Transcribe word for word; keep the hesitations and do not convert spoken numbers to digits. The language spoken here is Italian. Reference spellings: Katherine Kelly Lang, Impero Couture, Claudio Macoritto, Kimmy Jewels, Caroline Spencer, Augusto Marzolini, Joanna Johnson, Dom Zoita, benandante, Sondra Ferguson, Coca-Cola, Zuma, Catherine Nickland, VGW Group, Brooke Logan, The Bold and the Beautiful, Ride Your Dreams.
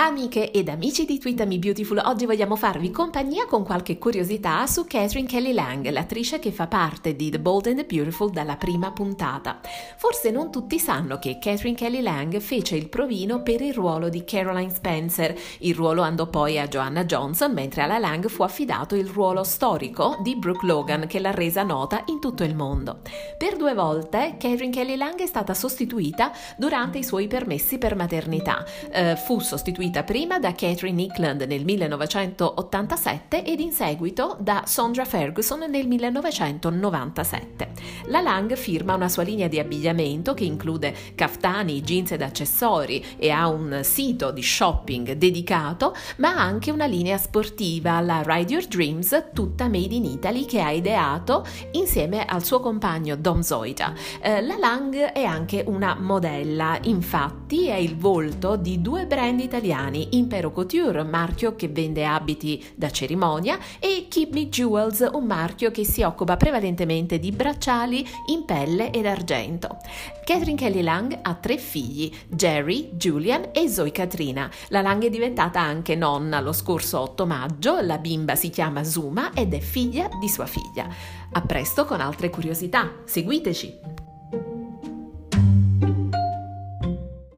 Amiche ed amici di Twitta Me Beautiful, oggi vogliamo farvi compagnia con qualche curiosità su Katherine Kelly Lang, l'attrice che fa parte di The Bold and the Beautiful dalla prima puntata. Forse non tutti sanno che Katherine Kelly Lang fece il provino per il ruolo di Caroline Spencer. Il ruolo andò poi a Joanna Johnson, mentre alla Lang fu affidato il ruolo storico di Brooke Logan, che l'ha resa nota in tutto il mondo. Per due volte Katherine Kelly Lang è stata sostituita durante i suoi permessi per maternità. Eh, fu sostituita prima da Catherine Nickland nel millenovecentottantasette ed in seguito da Sondra Ferguson nel millenovecentonovantasette. La Lang firma una sua linea di abbigliamento che include caftani, jeans ed accessori e ha un sito di shopping dedicato, ma ha anche una linea sportiva, la Ride Your Dreams, tutta made in Italy, che ha ideato insieme al suo compagno Dom Zoita. Eh, la Lang è anche una modella, infatti è il volto di due brand italiani: Impero Couture, un marchio che vende abiti da cerimonia, e Kimmy Jewels, un marchio che si occupa prevalentemente di bracciali in pelle ed argento. Katherine Kelly Lang ha tre figli, Jerry, Julian e Zoe Katrina. La Lang è diventata anche nonna lo scorso otto maggio, la bimba si chiama Zuma ed è figlia di sua figlia. A presto con altre curiosità, seguiteci!